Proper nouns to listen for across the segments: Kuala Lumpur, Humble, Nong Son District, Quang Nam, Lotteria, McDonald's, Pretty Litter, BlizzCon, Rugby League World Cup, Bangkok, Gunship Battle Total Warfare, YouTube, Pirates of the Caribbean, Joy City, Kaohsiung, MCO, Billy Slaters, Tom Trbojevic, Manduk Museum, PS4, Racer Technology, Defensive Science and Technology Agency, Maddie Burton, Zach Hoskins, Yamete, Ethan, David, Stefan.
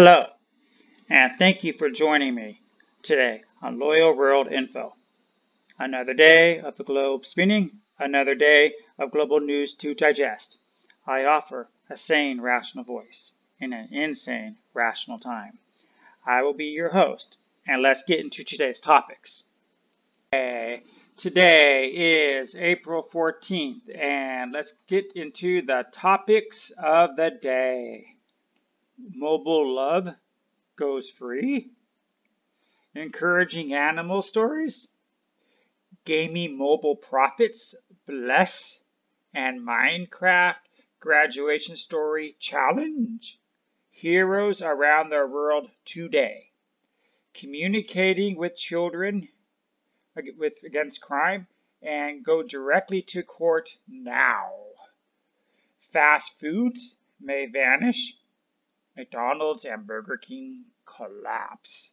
Hello, and thank you for joining me today on Loyal World Info. Another day of the globe spinning, another day of global news to digest. I offer a sane, rational voice in an insane, rational time. I will be your host, and let's get into today's topics. Today is April 14th, and let's get into the topics of the day. Mobile love goes free? Encouraging animal stories? Gaming mobile profits? Bless? And Minecraft graduation story challenge? Heroes around the world today. Communicating with children against crime and go directly to court now. Fast foods may vanish. McDonald's and Burger King collapse.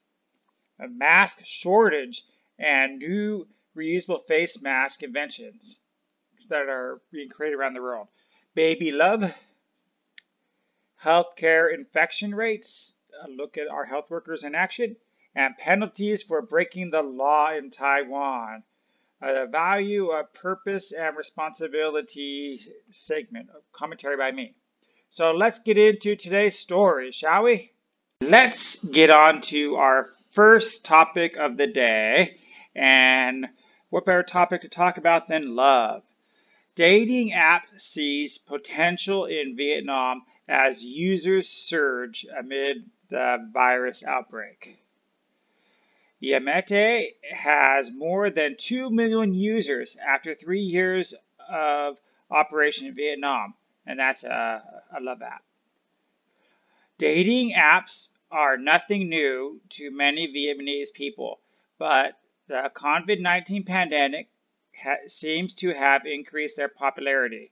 A mask shortage and new reusable face mask inventions that are being created around the world. Baby love. Healthcare infection rates. A look at our health workers in action. And penalties for breaking the law in Taiwan. A value of purpose and responsibility segment of commentary by me. So let's get into today's story, shall we? Let's get on to our first topic of the day. And what better topic to talk about than love? Dating app sees potential in Vietnam as users surge amid the virus outbreak. Yamete has more than 2 million users after 3 years of operation in Vietnam. And that's a love app. Dating apps are nothing new to many Vietnamese people, but the COVID-19 pandemic seems to have increased their popularity.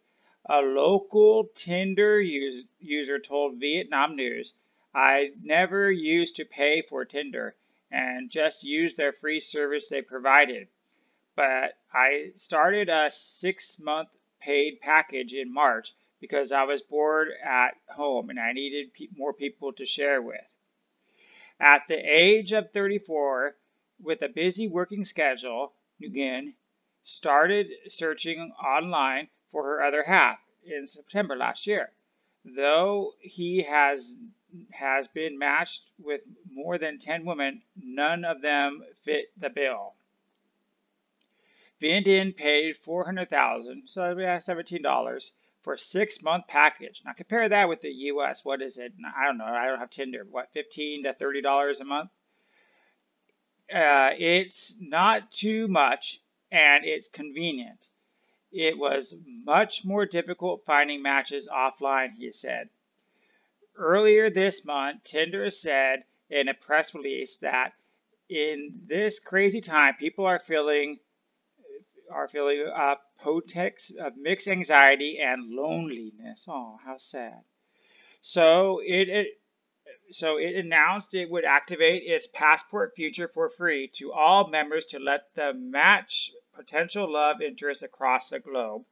A local Tinder user told Vietnam News, "I never used to pay for Tinder and just used their free service they provided. But I started a 6-month paid package in March because I was bored at home and I needed more people to share with." At the age of 34, with a busy working schedule, Nguyen started searching online for her other half in September last year. Though he has been matched with more than 10 women, none of them fit the bill. Nguyen paid $400,000, so $17, for a 6-month package. Now compare that with the US. What is it? I don't know. I don't have Tinder. What, $15 to $30 a month? It's not too much and it's convenient. It was much more difficult finding matches offline, he said. Earlier this month, Tinder said in a press release that in this crazy time, people are feeling a potex of mixed anxiety and loneliness. Oh, how sad. So it announced it would activate its passport feature for free to all members to let them match potential love interests across the globe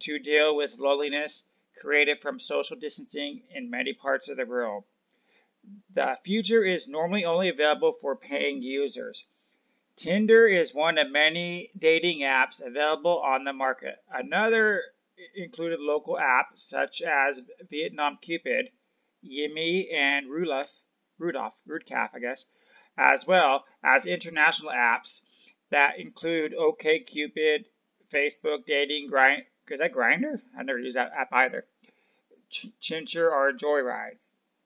to deal with loneliness created from social distancing in many parts of the world. The feature is normally only available for paying users. Tinder is one of many dating apps available on the market. Another included local apps such as Vietnam Cupid, Yimmy, and Rudolph, I guess, as well as international apps that include OK Cupid, Facebook Dating, Grindr. Is that Grindr? I've never used that app either. Tinder or Joyride.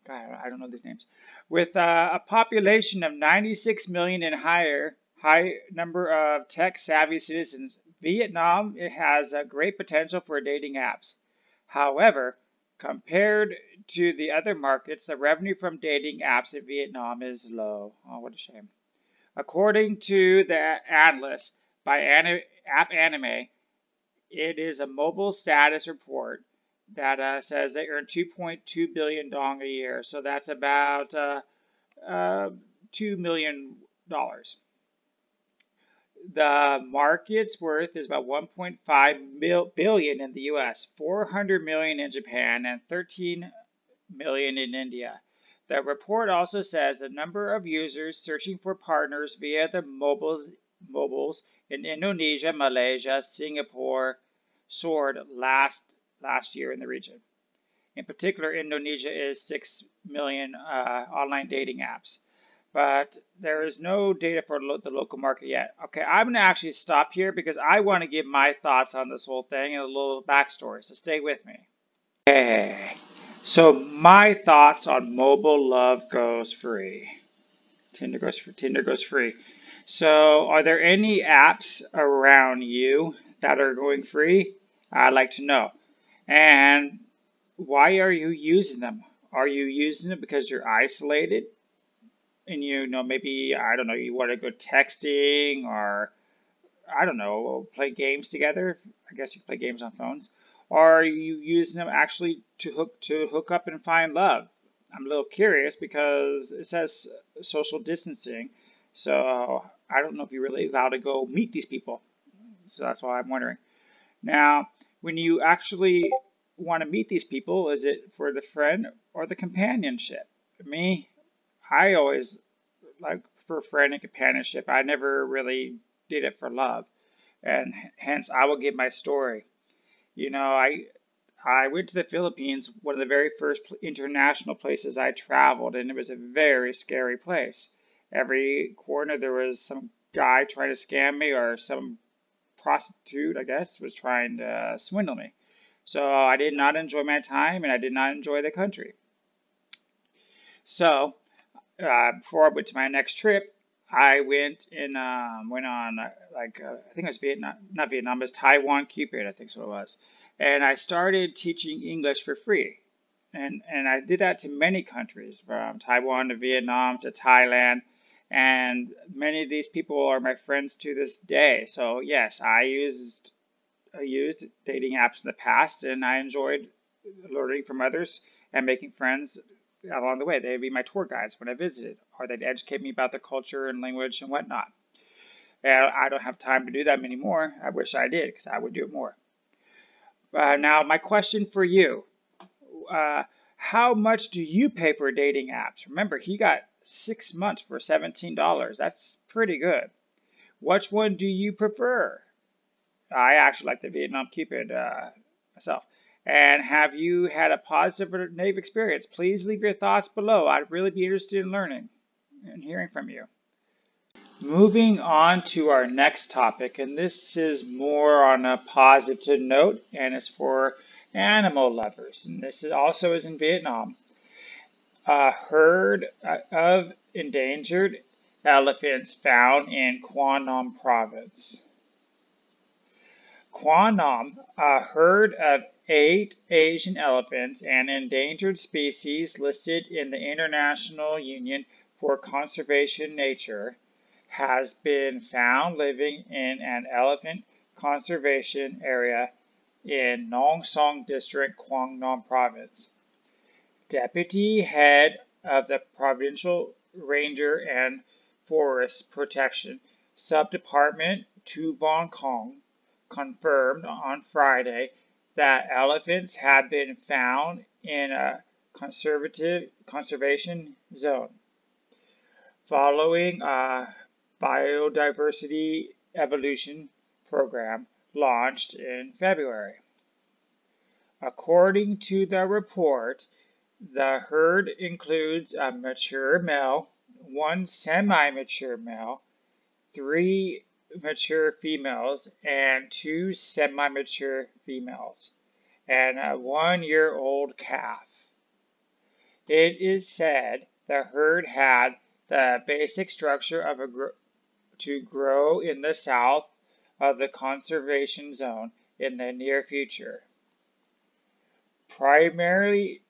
God, I don't know these names. With a population of 96 million and higher, high number of tech-savvy citizens, Vietnam has a great potential for dating apps. However, compared to the other markets, the revenue from dating apps in Vietnam is low. Oh, what a shame. According to the Atlas by AppAnime, it is a mobile status report that says they earn 2.2 billion dong a year. So that's about $2 million. The market's worth is about $1.5 billion in the U.S., $400 million in Japan, and $13 million in India. The report also says the number of users searching for partners via the mobiles in Indonesia, Malaysia, Singapore soared last year in the region. In particular, Indonesia is 6 million online dating apps. But there is no data for the local market yet. Okay, I'm going to actually stop here because I want to give my thoughts on this whole thing and a little backstory, so stay with me. Okay, so my thoughts on mobile love goes free. Tinder goes free. So are there any apps around you that are going free? I'd like to know. And why are you using them? Are you using them because you're isolated? And you know, maybe, I don't know, you want to go texting or, I don't know, play games together. I guess you can play games on phones. Or are you using them actually to hook up and find love? I'm a little curious because it says social distancing. So I don't know if you're really allowed to go meet these people. So that's why I'm wondering. Now, when you actually want to meet these people, is it for the friend or the companionship? For me, I always like for friend and companionship. I never really did it for love, and hence I will give my story. You know, I went to the Philippines, one of the very first international places I traveled, and it was a very scary place. Every corner there was some guy trying to scam me, or some prostitute, I guess, was trying to swindle me. So I did not enjoy my time, and I did not enjoy the country. So before I went to my next trip, I went and went on I think it was not Vietnam, it was Taiwan Cupid, I think so it was. And I started teaching English for free, and I did that to many countries, from Taiwan to Vietnam to Thailand, and many of these people are my friends to this day. So yes, I used dating apps in the past, and I enjoyed learning from others and making friends along the way. They'd be my tour guides when I visited, or they'd educate me about the culture and language and whatnot. And I don't have time to do that anymore. I wish I did, because I would do it more. Now, my question for you. How much do you pay for dating apps? Remember, he got 6 months for $17. That's pretty good. Which one do you prefer? I actually like the Vietnam Cupid myself. And have you had a positive or negative experience? Please leave your thoughts below. I'd really be interested in learning and hearing from you. Moving on to our next topic, and this is more on a positive note, and it's for animal lovers. And this is also is in Vietnam. A herd of endangered elephants found in Quang Nam province. Quang Nam, a herd of 8 Asian elephants, an endangered species listed in the International Union for Conservation Nature, has been found living in an elephant conservation area in Nong Son District, Quang Nam Province. Deputy head of the Provincial Ranger and Forest Protection Subdepartment, Tu Bong Kong, confirmed on Friday that elephants have been found in a conservation zone. Following a biodiversity evolution program launched in February. According to the report, the herd includes a mature male, 1 semi-mature male, 3 mature females, and 2 semi-mature females, and a 1-year-old calf. It is said the herd had the basic structure of to grow in the south of the conservation zone in the near future. Primary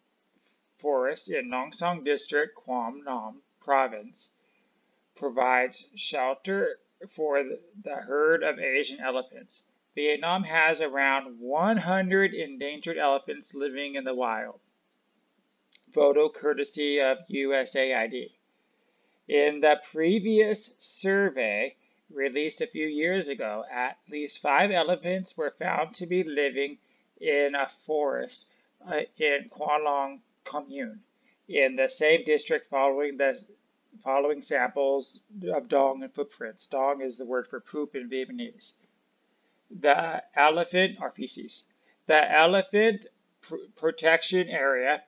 forest in Nong Son District, Quang Nam Province, provides shelter for the herd of Asian elephants. Vietnam has around 100 endangered elephants living in the wild. Photo courtesy of USAID. In the previous survey released a few years ago, at least 5 elephants were found to be living in a forest in Quang Long Commune, in the same district following the following samples of dong and footprints. Dong is the word for poop in Vietnamese. The elephant, or feces, the elephant protection area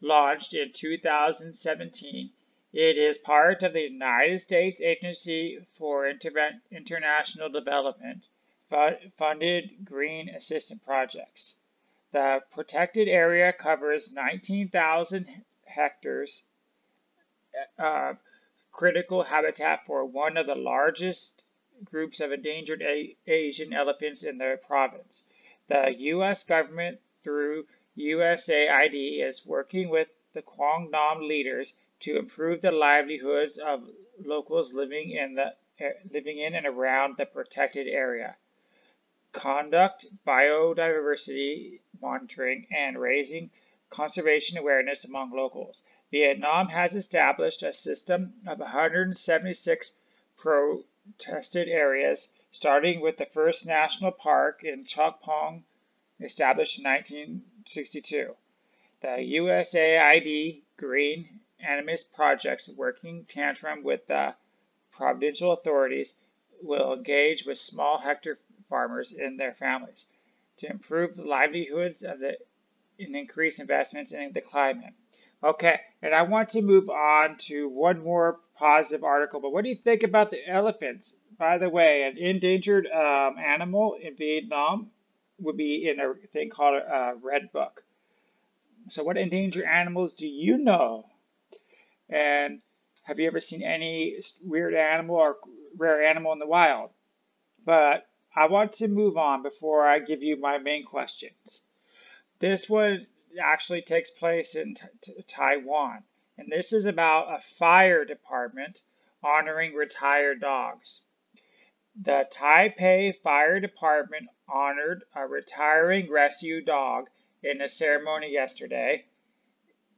launched in 2017. It is part of the United States Agency for International Development funded green assistance projects. The protected area covers 19,000 hectares of critical habitat for one of the largest groups of endangered Asian elephants in the province. The U.S. government, through USAID, is working with the Quang Nam leaders to improve the livelihoods of locals living in and around the protected area. Conduct biodiversity monitoring and raising conservation awareness among locals. Vietnam has established a system of 176 protected areas, starting with the first national park in Chau Pong, established in 1962. The USAID Green Animist Projects working tandem with the provincial authorities will engage with small hectare farmers and their families to improve the livelihoods of and increase investments in the climate. Okay, and I want to move on to one more positive article, but what do you think about the elephants? By the way, an endangered animal in Vietnam would be in a thing called a red book. So what endangered animals do you know? And have you ever seen any weird animal or rare animal in the wild? But I want to move on before I give you my main questions. This one actually takes place in Taiwan, and this is about a fire department honoring retired dogs. The Taipei Fire Department honored a retiring rescue dog in a ceremony yesterday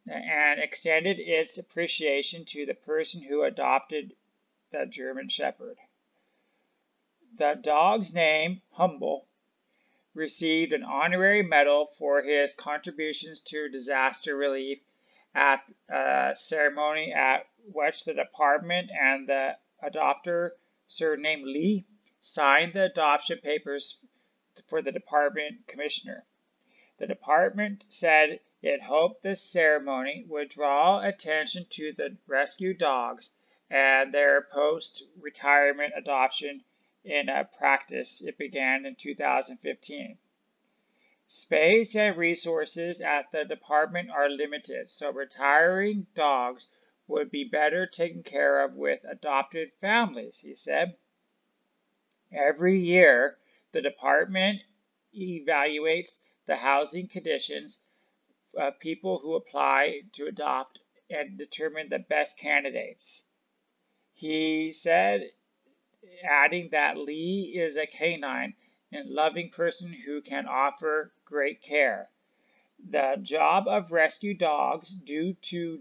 and extended its appreciation to the person who adopted the German Shepherd. The dog's name, Humble, received an honorary medal for his contributions to disaster relief at a ceremony at which the department and the adopter, surnamed Lee, signed the adoption papers for the department commissioner. The department said it hoped this ceremony would draw attention to the rescue dogs and their post-retirement adoption in a practice it began in 2015. Space and resources at the department are limited, so retiring dogs would be better taken care of with adopted families, he said. Every year, the department evaluates the housing conditions of people who apply to adopt and determine the best candidates. He said, adding that Lee is a canine and loving person who can offer great care. The job of rescue dogs, due to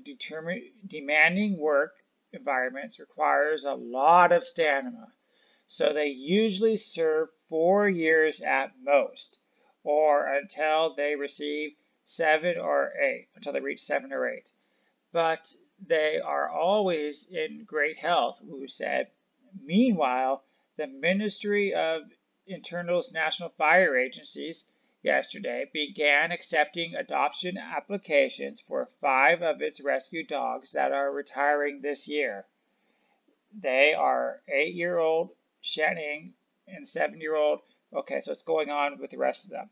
demanding work environments, requires a lot of stamina, so they usually serve 4 years at most, or until they reach 7 or 8. But they are always in great health, Wu said. Meanwhile, the Ministry of Internal's National Fire Agencies yesterday began accepting adoption applications for 5 of its rescue dogs that are retiring this year. They are 8-year-old Shanning and 7-year-old. Okay, so it's going on with the rest of them.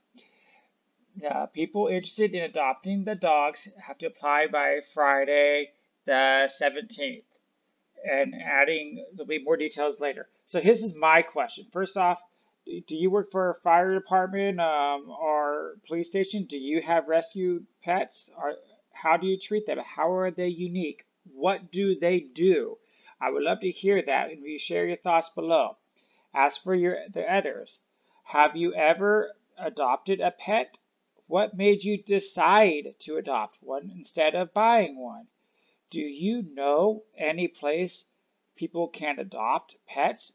People interested in adopting the dogs have to apply by Friday the 17th. And there'll be more details later. So this is my question. First off, do you work for a fire department or police station? Do you have rescue pets? Or how do you treat them? How are they unique? What do they do? I would love to hear that, and you share your thoughts below. As for the others, have you ever adopted a pet? What made you decide to adopt one instead of buying one? Do you know any place people can adopt pets,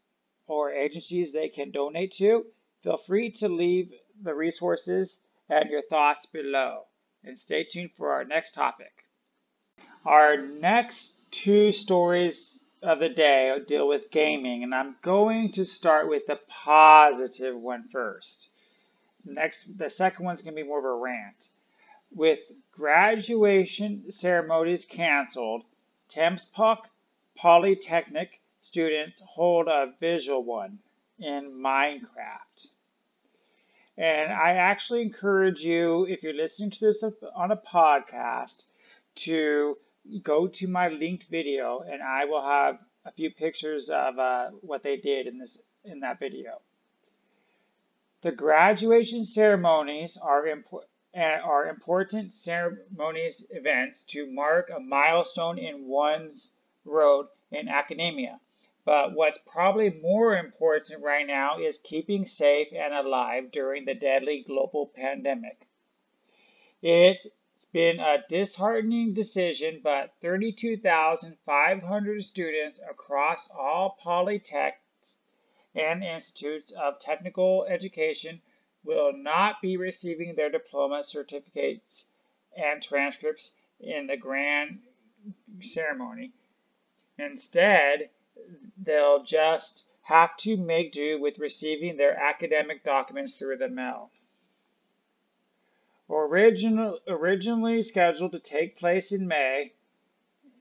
or agencies they can donate to? Feel free to leave the resources and your thoughts below. And stay tuned for our next topic. Our next two stories of the day deal with gaming, and I'm going to start with the positive one first. The second one's going to be more of a rant. With graduation ceremonies canceled, Thames Park Polytechnic students hold a visual one in Minecraft. And I actually encourage you, if you're listening to this on a podcast, to go to my linked video, and I will have a few pictures of what they did in that video. The graduation ceremonies are important ceremonies events to mark a milestone in one's road in academia. But what's probably more important right now is keeping safe and alive during the deadly global pandemic. It's been a disheartening decision, but 32,500 students across all polytechs and institutes of technical education will not be receiving their diploma, certificates, and transcripts in the grand ceremony. Instead, they'll just have to make do with receiving their academic documents through the mail. Originally scheduled to take place in May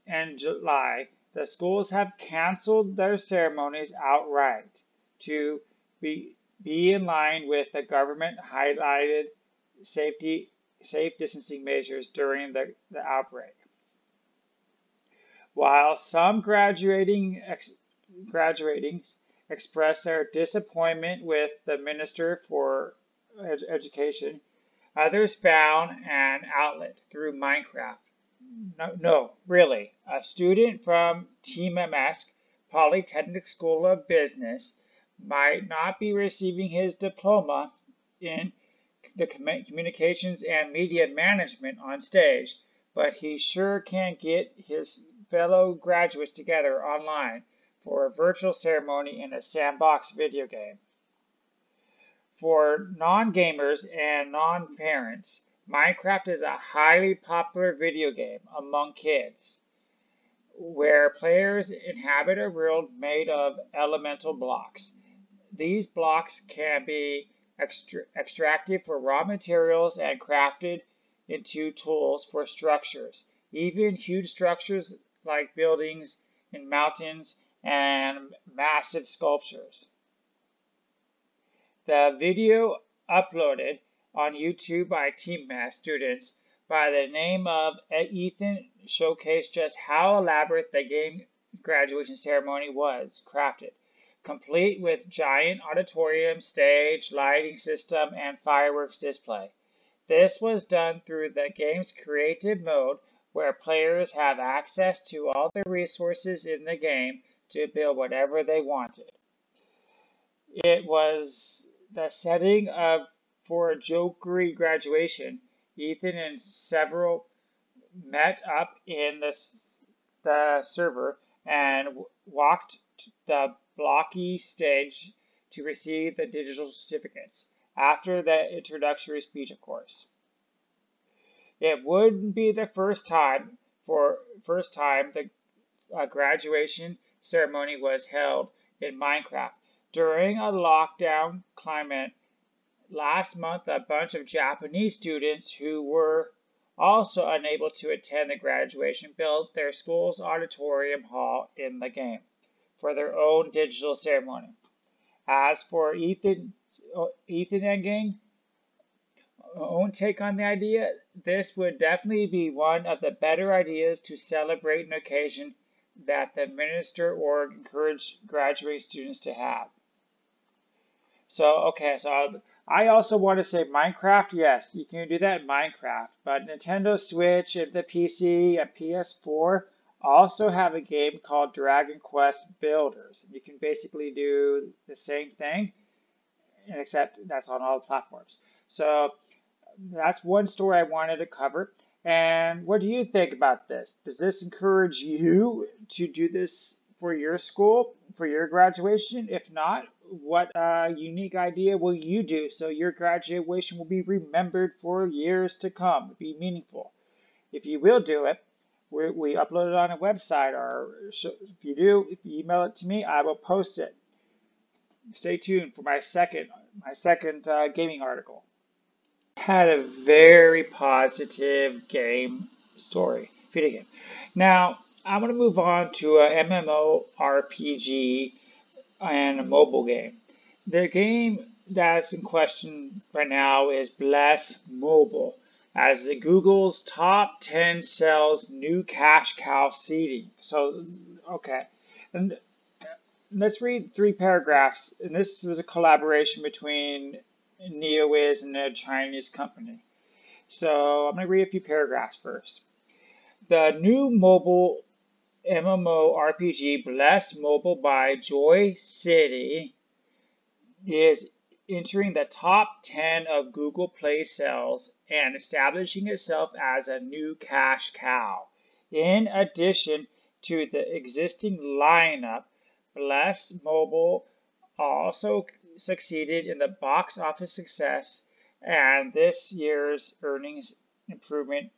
and July, the schools have canceled their ceremonies outright to be in line with the government-highlighted safe distancing measures during the outbreak. While some graduating express their disappointment with the Minister for Education, others found an outlet through Minecraft. A student from Team MS Polytechnic School of Business might not be receiving his diploma in the communications and media management on stage, but he sure can get his fellow graduates together online for a virtual ceremony in a sandbox video game. For non-gamers and non-parents, Minecraft is a highly popular video game among kids, where players inhabit a world made of elemental blocks. These blocks can be extracted for raw materials and crafted into tools for structures, even huge structures like buildings and mountains and massive sculptures. The video uploaded on YouTube by Team Math students by the name of Ethan showcased just how elaborate the game graduation ceremony was crafted, complete with giant auditorium, stage, lighting system, and fireworks display. This was done through the game's creative mode, where players have access to all the resources in the game to build whatever they wanted. It was the setting for a jokery graduation. Ethan and several met up in the server and walked the blocky stage to receive the digital certificates, after the introductory speech, of course. It wouldn't be the first time the graduation ceremony was held in Minecraft. During a lockdown climate last month, a bunch of Japanese students who were also unable to attend the graduation built their school's auditorium hall in the game for their own digital ceremony. As for Ethan and gang, own take on the idea, this would definitely be one of the better ideas to celebrate an occasion that the minister or encourage graduate students to have. So I also want to say Minecraft, yes, you can do that in Minecraft, but Nintendo Switch and the PC and PS4 also have a game called Dragon Quest Builders. You can basically do the same thing, except that's on all platforms. So that's one story I wanted to cover. And what do you think about this? Does this encourage you to do this for your school, for your graduation? If not, what unique idea will you do so your graduation will be remembered for years to come, be meaningful? If you will do it, we upload it on a website, or so if you do, if you email it to me, I will post it. Stay tuned for my second gaming article. Had a very positive game story, video game. Now I'm going to move on to a MMORPG and a mobile game. The game that's in question right now is Bless Mobile, as the Google's top 10 sells new cash cow seeding. So, okay, and let's read 3 paragraphs. And this was a collaboration between NeoWiz and a Chinese company. So I'm going to read a few paragraphs first. The new mobile MMORPG Bless Mobile by Joy City is entering the top 10 of Google Play sales and establishing itself as a new cash cow. In addition to the existing lineup, Bless Mobile also succeeded in the box office success and this year's earnings improvement,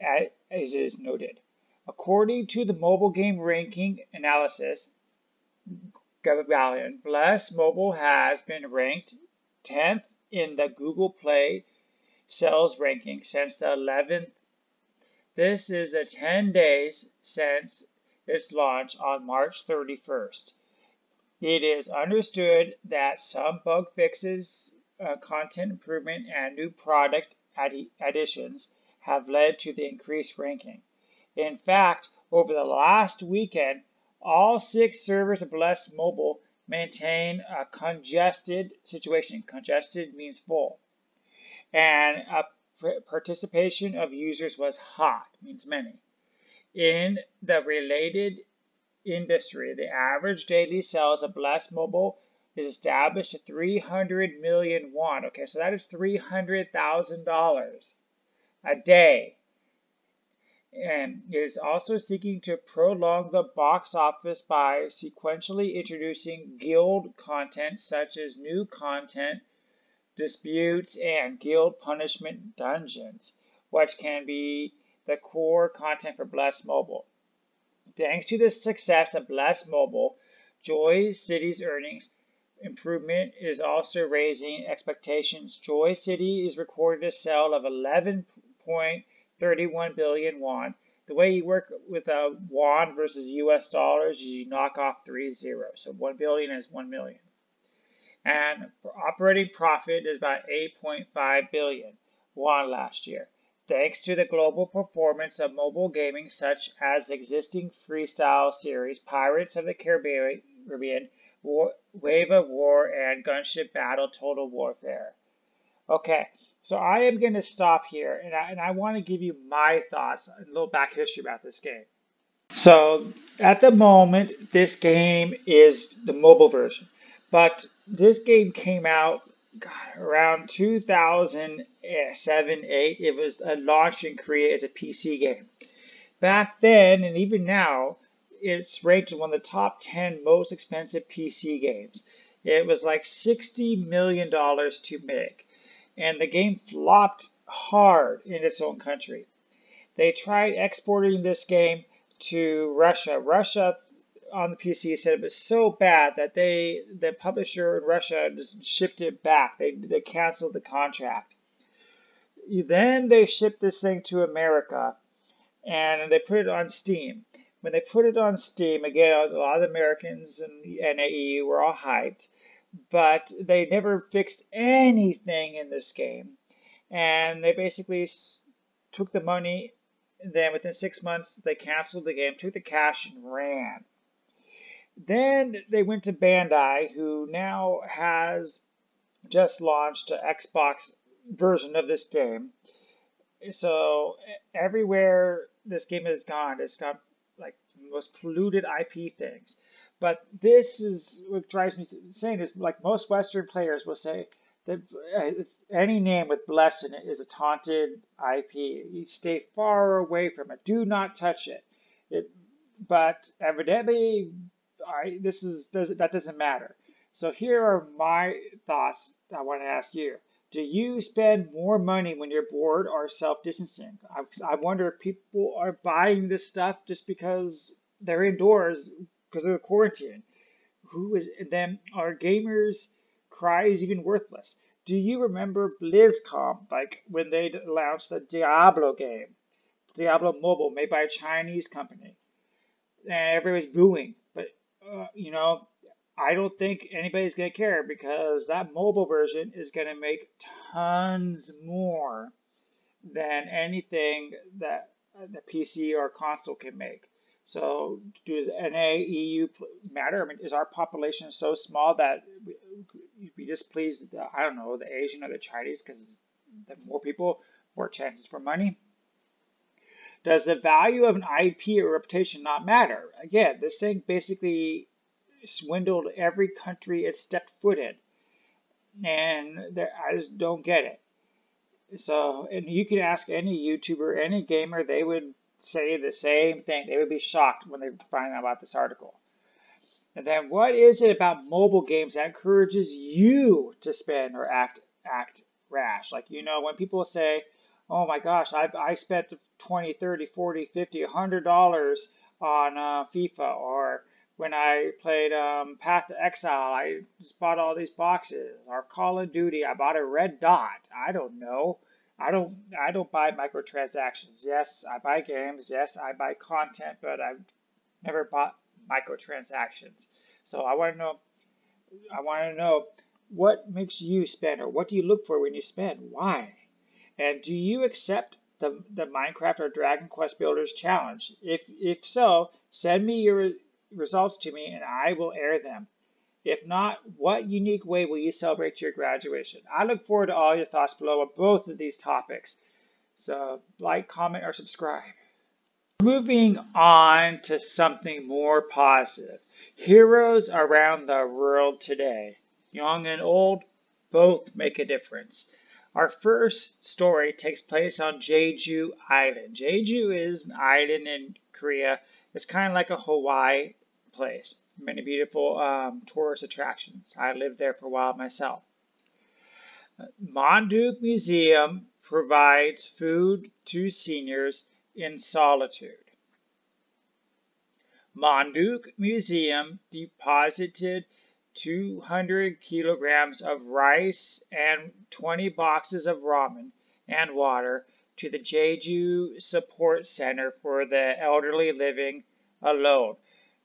as is noted. According to the mobile game ranking analysis, Bless Mobile has been ranked 10th in the Google Play sales ranking since the 11th. This is the 10 days since its launch on March 31st. It is understood that some bug fixes, content improvement, and new product additions have led to the increased ranking. In fact, over the last weekend, all 6 servers of Bless Mobile maintain a congested situation. Congested means full. And a participation of users was hot, means many. In the related industry, the average daily sales of Bless Mobile is established at 300 million won. Okay, so that is $300,000 a day. And is also seeking to prolong the box office by sequentially introducing guild content such as new content, disputes, and guild punishment dungeons, which can be the core content for Bless Mobile. Thanks to the success of Bless Mobile, Joy City's earnings improvement is also raising expectations. Joy City is recorded a sale of 11.31 billion won. The way you work with a won versus US dollars is you knock off 3 zeros. So 1 billion is 1 million. And operating profit is about 8.5 billion won last year. Thanks to the global performance of mobile gaming such as existing freestyle series Pirates of the Caribbean, Wave of War, and Gunship Battle Total Warfare. Okay. So I am going to stop here, and I want to give you my thoughts, a little back history about this game. So at the moment, this game is the mobile version, but this game came out around 2007-8. It was launched in Korea as a PC game. Back then, and even now, it's ranked as one of the top 10 most expensive PC games. It was like $60 million to make. And the game flopped hard in its own country. They tried exporting this game to Russia. Russia on the PC said it was so bad that the publisher in Russia just shipped it back. They canceled the contract. Then they shipped this thing to America and they put it on Steam. When they put it on Steam, again, a lot of Americans and the NAE were all hyped. But they never fixed anything in this game, and they basically took the money. Then within 6 months, they canceled the game, took the cash, and ran. Then they went to Bandai, who now has just launched an Xbox version of this game. So everywhere this game has gone, it's got like the most polluted IP things. But this is what drives me insane, is like most Western players will say that any name with Bless in it is a taunted IP. You stay far away from it. Do not touch it. But evidently, that doesn't matter. So here are my thoughts I want to ask you. Do you spend more money when you're bored or self-distancing? I wonder if people are buying this stuff just because they're indoors because of the quarantine. Are gamers' cries even worthless? Do you remember BlizzCon, like when they launched the Diablo game? Diablo Mobile, made by a Chinese company. And everybody's booing. But, I don't think anybody's going to care because that mobile version is going to make tons more than anything that the PC or console can make. So does NA, EU matter? I mean, is our population so small that you'd be displeased, I don't know, the Asian or the Chinese, because the more people, more chances for money? Does the value of an IP or reputation not matter? Again, this thing basically swindled every country it stepped foot in, and I just don't get it. So, and you can ask any YouTuber, any gamer, they would say the same thing. They would be shocked when they find out about this article. And then, what is it about mobile games that encourages you to spend or act rash? Like, when people say, "Oh my gosh, I spent $20, $30, $40, $50, $100 on FIFA," or when I played Path to Exile, I just bought all these boxes. Or Call of Duty, I bought a red dot. I don't know. I don't buy microtransactions. Yes, I buy games. Yes, I buy content, but I've never bought microtransactions. So I want to know what makes you spend, or what do you look for when you spend? Why? And do you accept the Minecraft or Dragon Quest Builders challenge? If so, send me your results to me and I will air them. If not, what unique way will you celebrate your graduation? I look forward to all your thoughts below on both of these topics. So like, comment, or subscribe. Moving on to something more positive. Heroes around the world today, young and old, both make a difference. Our first story takes place on Jeju Island. Jeju is an island in Korea. It's kind of like a Hawaii place. Many beautiful tourist attractions. I lived there for a while myself. Manduk Museum provides food to seniors in solitude. Manduk Museum deposited 200 kilograms of rice and 20 boxes of ramen and water to the Jeju Support Center for the Elderly Living Alone,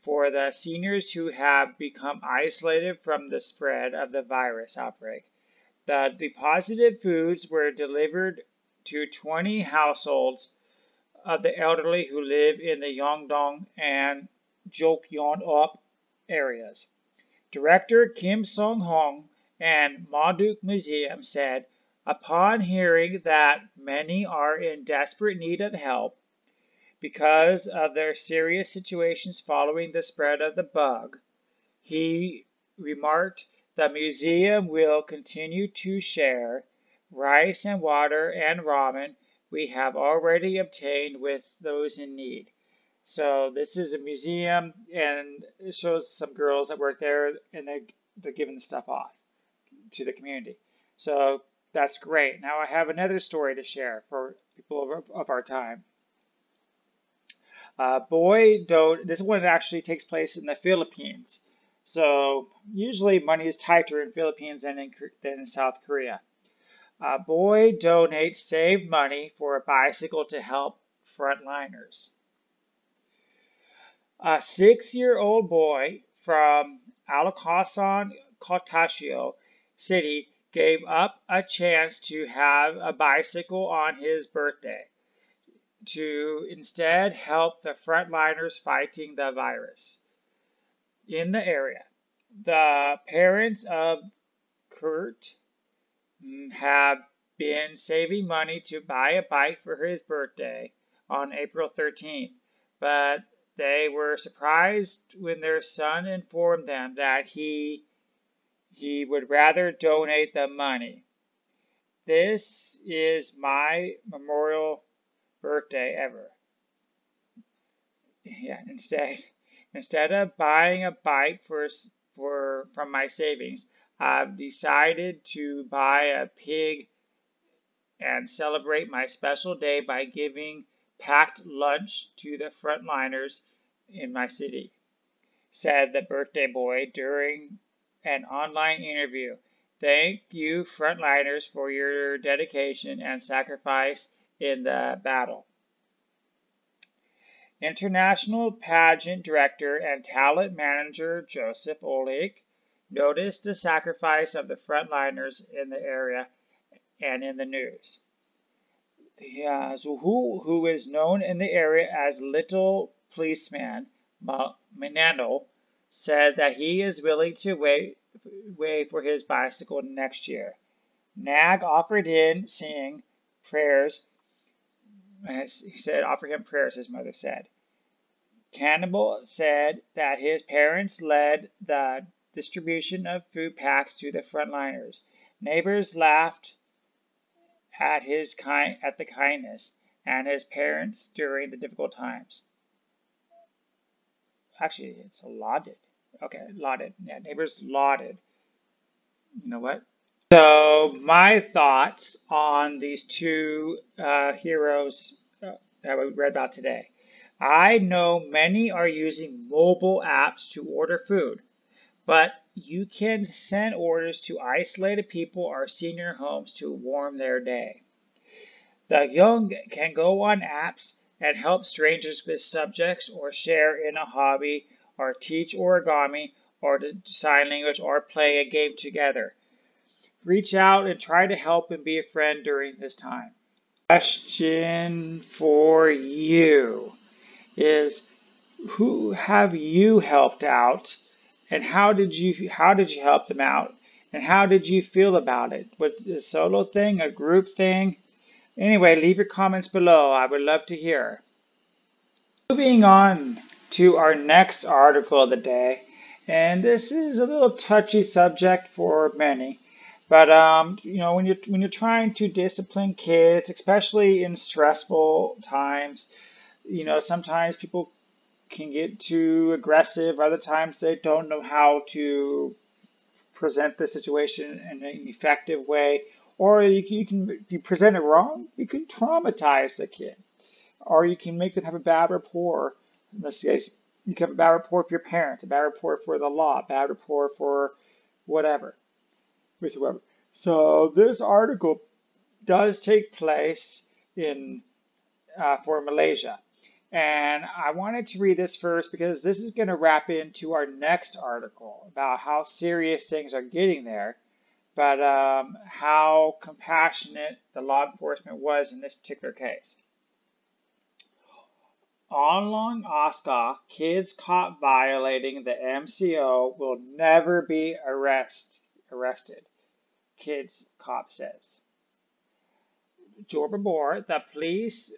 for the seniors who have become isolated from the spread of the virus outbreak. The deposited foods were delivered to 20 households of the elderly who live in the Yongdong and Jokyeon-up areas. Director Kim Song-hong and Manduk Museum said, upon hearing that many are in desperate need of help because of their serious situations following the spread of the bug, he remarked, the museum will continue to share rice and water and ramen we have already obtained with those in need. So this is a museum, and it shows some girls that work there, and they're giving the stuff off to the community. So that's great. Now I have another story to share for people of our time. This one actually takes place in the Philippines. So usually money is tighter in Philippines than in South Korea. A boy donates saved money for a bicycle to help frontliners. A 6-year-old boy from Alacasan, Cotabato City gave up a chance to have a bicycle on his birthday to instead help the frontliners fighting the virus in the area. The parents of Kurt have been saving money to buy a bike for his birthday on April 13th, but they were surprised when their son informed them that he would rather donate the money. This is my memorial birthday ever. Yeah, instead of buying a bike from my savings, I've decided to buy a pig and celebrate my special day by giving packed lunch to the frontliners in my city, said the birthday boy during an online interview. Thank you, frontliners, for your dedication and sacrifice in the battle. International pageant director and talent manager Joseph Oleg noticed the sacrifice of the frontliners in the area and in the news. Zuhu, who is known in the area as Little Policeman Menandal, said that he is willing to wait for his bicycle next year. Nag offered him prayers. He said, offer him prayers, his mother said. Cannibal said that his parents led the distribution of food packs to the frontliners. Neighbors laughed at the kindness and his parents during the difficult times. Actually, it's lauded. Okay, lauded. Yeah, neighbors lauded. You know what? So my thoughts on these two heroes that we read about today. I know many are using mobile apps to order food, but you can send orders to isolated people or senior homes to warm their day. The young can go on apps and help strangers with subjects or share in a hobby or teach origami or sign language or play a game together. Reach out and try to help and be a friend during this time. Question for you is, who have you helped out, and how did you help them out, and how did you feel about it? Was it a solo thing, a group thing? Anyway, leave your comments below. I would love to hear. Moving on to our next article of the day, and this is a little touchy subject for many. But you know, when you're trying to discipline kids, especially in stressful times, you know, sometimes people can get too aggressive. Other times they don't know how to present the situation in an effective way, or if you present it wrong, you can traumatize the kid, or you can make them have a bad rapport. In this case, you can have a bad rapport for your parents, a bad rapport for the law, a bad rapport for whatever. With whoever. So this article does take place in for Malaysia, and I wanted to read this first because this is going to wrap into our next article about how serious things are getting there, but how compassionate the law enforcement was in this particular case. Online Oscar kids caught violating the MCO will never be arrested, kids cop says. Jorbabor, the police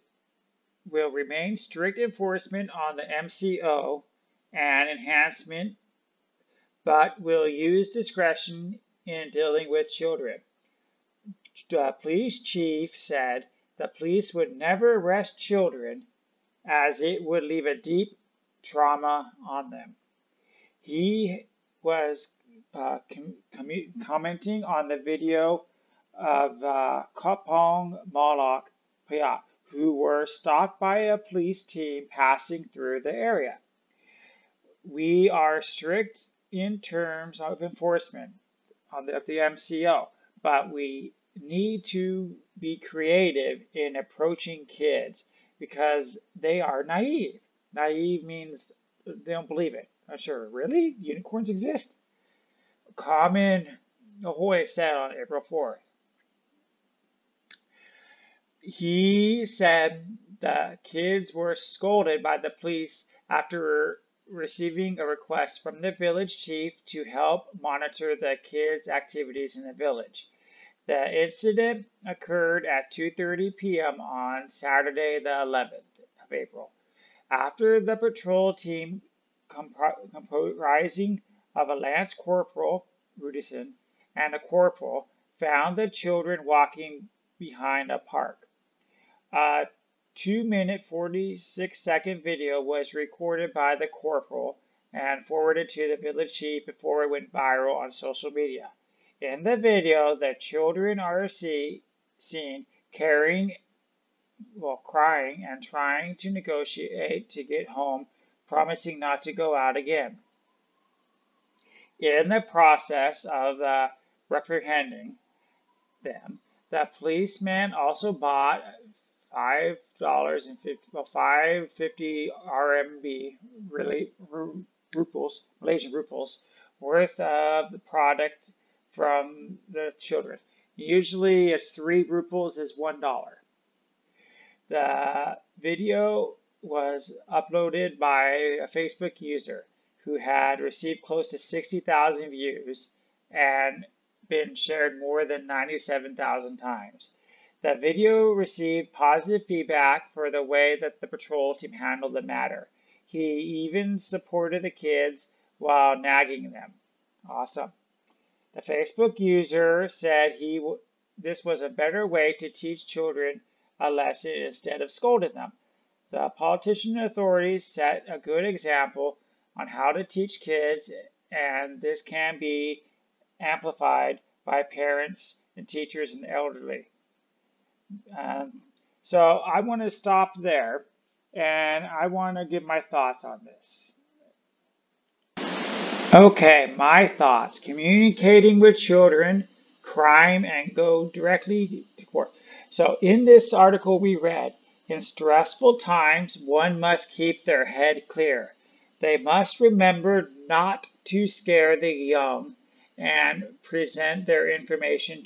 will remain strict enforcement on the MCO and enhancement, but will use discretion in dealing with children. The police chief said the police would never arrest children as it would leave a deep trauma on them. He was commenting on the video of Chau Pong who were stopped by a police team passing through the area. We are strict in terms of enforcement of the MCO, but we need to be creative in approaching kids because they are naive. Naive means they don't believe it. Not sure, really? Unicorns exist? Common Ahoy said on April 4th. He said the kids were scolded by the police after receiving a request from the village chief to help monitor the kids' activities in the village. The incident occurred at 2:30 p.m. on Saturday the 11th of April. After the patrol team comprising of a Lance Corporal, Rudison, and a corporal found the children walking behind a park. A 2-minute 46-second video was recorded by the corporal and forwarded to the village chief before it went viral on social media. In the video, the children are seen carrying, crying and trying to negotiate to get home, promising not to go out again. In the process of reprehending them, the policeman also bought $5.50 RMB, really rupees, Malaysian rupees, worth of the product from the children. Usually it's 3 rupees is $1. The video was uploaded by a Facebook user who had received close to 60,000 views and been shared more than 97,000 times. The video received positive feedback for the way that the patrol team handled the matter. He even supported the kids while nagging them. Awesome. The Facebook user said this was a better way to teach children a lesson instead of scolding them. The politician authorities set a good example on how to teach kids, and this can be amplified by parents and teachers and elderly. So I want to stop there, and I want to give my thoughts on this. Okay, my thoughts. Communicating with children, crime, and go directly to court. So in this article we read, in stressful times, one must keep their head clear. They must remember not to scare the young and present their information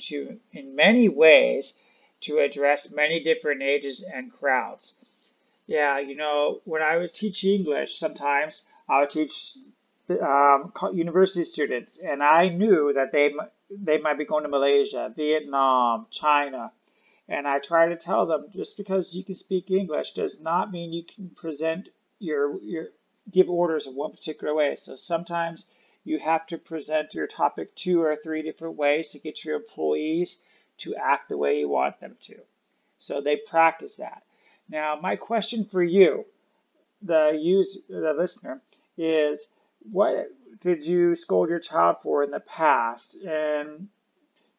in many ways to address many different ages and crowds. Yeah, you know, when I was teaching English, sometimes I would teach university students, and I knew that they might be going to Malaysia, Vietnam, China, and I try to tell them, just because you can speak English does not mean you can present your give orders in one particular way. So sometimes you have to present your topic 2 or 3 different ways to get your employees to act the way you want them to. So they practice that. Now, my question for you, the listener, is what did you scold your child for in the past? And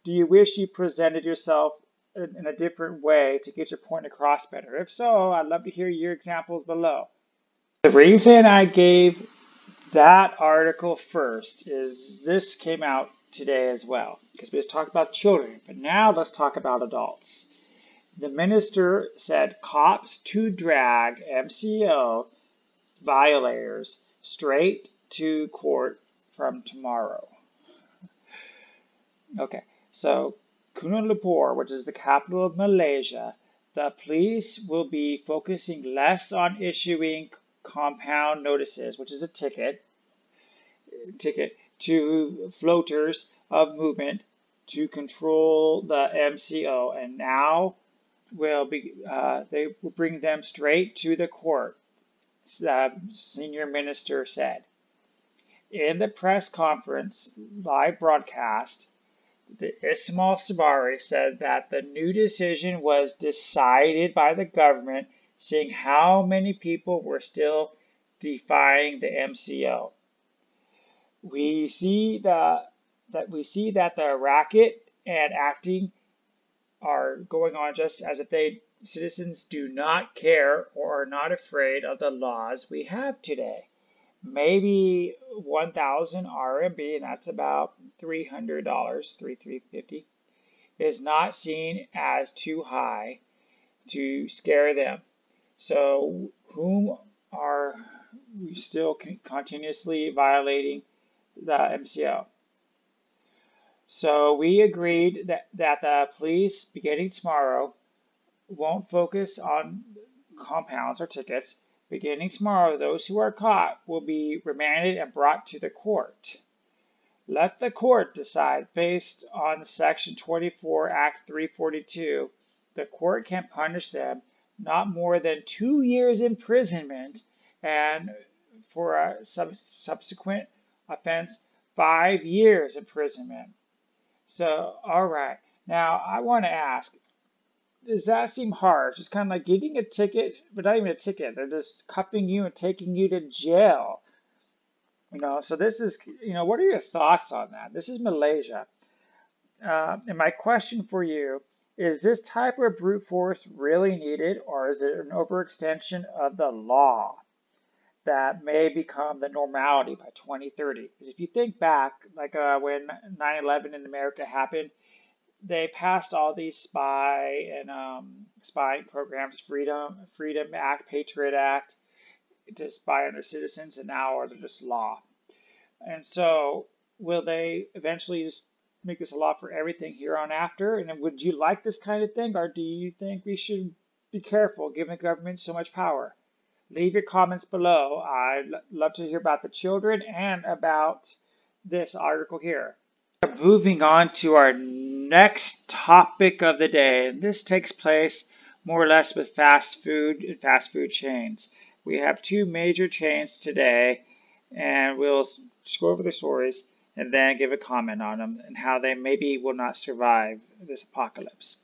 do you wish you presented yourself in a different way to get your point across better? If so, I'd love to hear your examples below. The reason I gave that article first is this came out today as well, because we just talked about children, but now let's talk about adults. The minister said cops to drag MCO violators straight to court from tomorrow. Okay, so Kuala Lumpur, which is the capital of Malaysia, the police will be focusing less on issuing compound notices, which is a ticket to floaters of movement to control the MCO, and now will be they will bring them straight to the court, senior minister said. In the press conference live broadcast, the Ismail Sabari said that the new decision was decided by the government, seeing how many people were still defying the MCO. We see that the racket and acting are going on just as if citizens do not care or are not afraid of the laws we have today. Maybe 1,000 RMB, and that's about $300, $350, is not seen as too high to scare them. So whom are we still continuously violating the MCO? So we agreed that the police, beginning tomorrow, won't focus on compounds or tickets. Beginning tomorrow, those who are caught will be remanded and brought to the court. Let the court decide. Based on Section 24, Act 342, the court can punish them not more than 2 years imprisonment, and for a subsequent offense, 5 years imprisonment. So, all right. Now, I want to ask, does that seem harsh? It's kind of like getting a ticket, but not even a ticket. They're just cuffing you and taking you to jail. You know, so this is, you know, what are your thoughts on that? This is Malaysia. And my question for you, is this type of brute force really needed, or is it an overextension of the law that may become the normality by 2030? Because if you think back, like when 9/11 in America happened, they passed all these spy and spying programs, Freedom Act, Patriot Act, to spy on their citizens, and now they're just law. And so will they eventually just make this a law for everything here on after? And then would you like this kind of thing, or do you think we should be careful giving the government so much power? Leave your comments below. I'd love to hear about the children and about this article here. Moving on to our next topic of the day. This takes place more or less with fast food and fast food chains. We have two major chains today, and we'll go over their stories and then give a comment on them and how they maybe will not survive this apocalypse.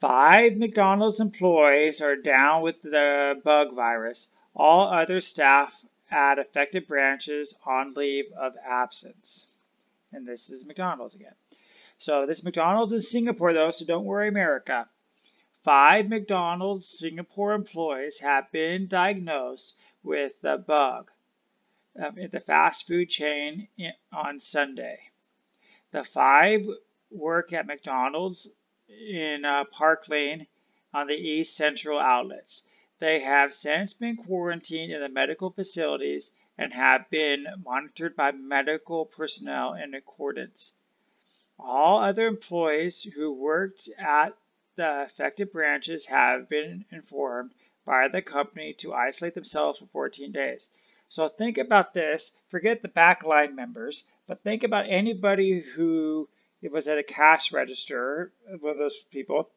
5 McDonald's employees are down with the bug virus. All other staff at affected branches on leave of absence. And this is McDonald's again. So this McDonald's in Singapore, though, so don't worry, America. 5 McDonald's Singapore employees have been diagnosed with the bug at the fast food chain on Sunday. The 5 work at McDonald's in Park Lane on the East Central outlets. They have since been quarantined in the medical facilities and have been monitored by medical personnel in accordance. All other employees who worked at the affected branches have been informed by the company to isolate themselves for 14 days. So think about this. Forget the backline members, but think about anybody who it was at a cash register, one of those people,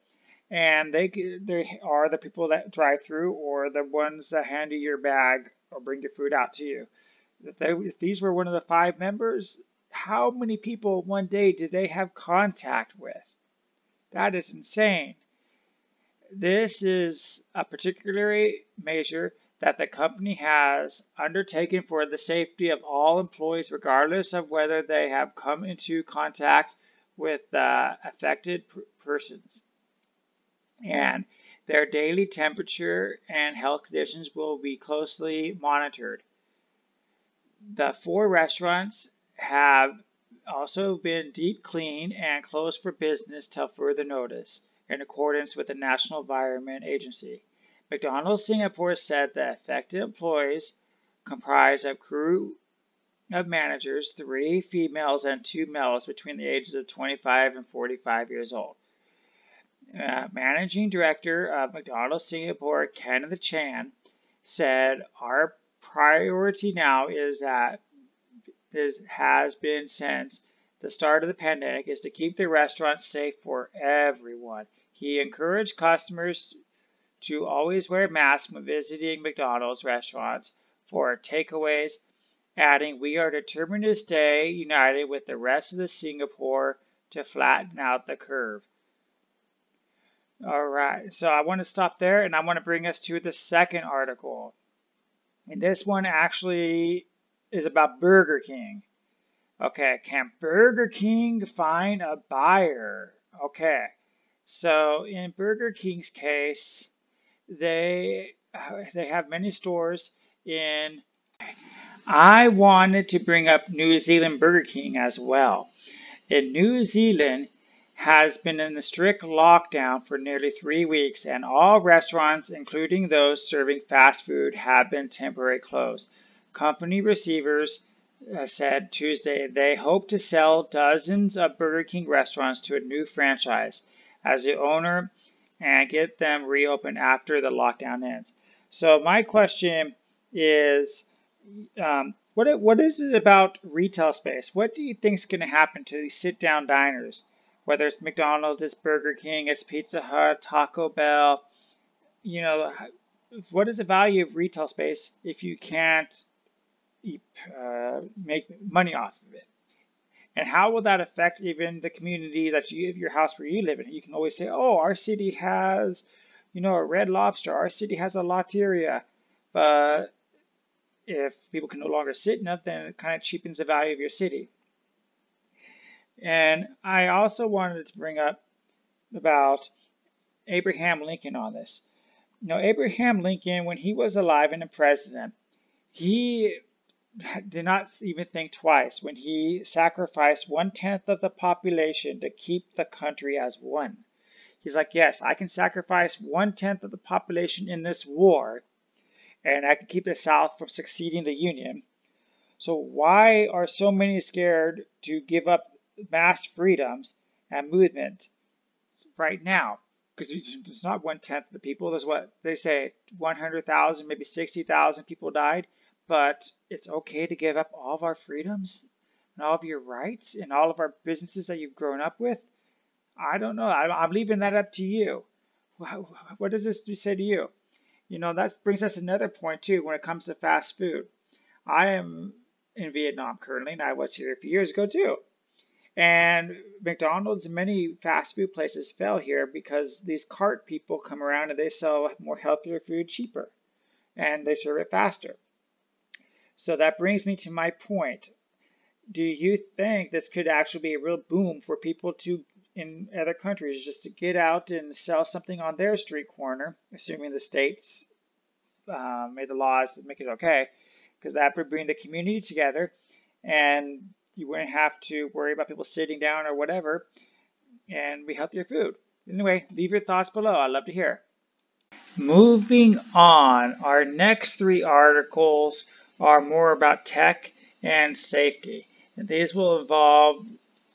and they are the people that drive through or the ones that hand you your bag or bring your food out to you. If these were one of the 5 members, how many people one day did they have contact with? That is insane. This is a particular measure that the company has undertaken for the safety of all employees, regardless of whether they have come into contact with affected persons. And their daily temperature and health conditions will be closely monitored. The 4 restaurants have also been deep cleaned and closed for business till further notice, in accordance with the National Environment Agency. McDonald's Singapore said the affected employees, comprised of crew of managers, 3 females and 2 males between the ages of 25 and 45 years old. Managing Director of McDonald's Singapore, Kenneth Chan, said, "Our priority now is that this has been since the start of the pandemic is to keep the restaurant safe for everyone." He encouraged customers to always wear masks when visiting McDonald's restaurants for takeaways, adding, "We are determined to stay united with the rest of the Singapore to flatten out the curve." All right, so I want to stop there, and I want to bring us to the second article. And this one actually is about Burger King. Okay, can Burger King find a buyer? Okay, so in Burger King's case, they have many stores in. I wanted to bring up New Zealand Burger King as well. In New Zealand has been in a strict lockdown for nearly 3 weeks, and all restaurants, including those serving fast food, have been temporarily closed. Company receivers said Tuesday they hope to sell dozens of Burger King restaurants to a new franchise as the owner and get them reopened after the lockdown ends. So my question is, what is it about retail space? What do you think is going to happen to these sit-down diners? Whether it's McDonald's, it's Burger King, it's Pizza Hut, Taco Bell. You know, what is the value of retail space if you can't make money off of it? And how will that affect even the community that you, your house where you live in? You can always say, "Oh, our city has, you know, a Red Lobster. Our city has a Lotteria." But if people can no longer sit in it, then it kind of cheapens the value of your city. And I also wanted to bring up about Abraham Lincoln on this. You know, Abraham Lincoln, when he was alive and a president, he did not even think twice when he sacrificed 1/10 of the population to keep the country as one. He's like, yes, I can sacrifice 1/10 of the population in this war, and I can keep the South from succeeding the Union. So why are so many scared to give up mass freedoms and movement right now? Because it's not 1/10 of the people. There's what they say, 100,000, maybe 60,000 people died. But it's okay to give up all of our freedoms and all of your rights and all of our businesses that you've grown up with? I don't know. I'm leaving that up to you. What does this say to you? You know, that brings us another point, too, when it comes to fast food. I am in Vietnam currently, and I was here a few years ago, too. And McDonald's and many fast food places fell here because these cart people come around and they sell more healthier food cheaper, and they serve it faster. So that brings me to my point. Do you think this could actually be a real boom for people to in other countries just to get out and sell something on their street corner, assuming the states made the laws that make it okay, because that would bring the community together and you wouldn't have to worry about people sitting down or whatever, and we help your food. Anyway, leave your thoughts below. I'd love to hear. Moving on, our next three articles are more about tech and safety. And these will involve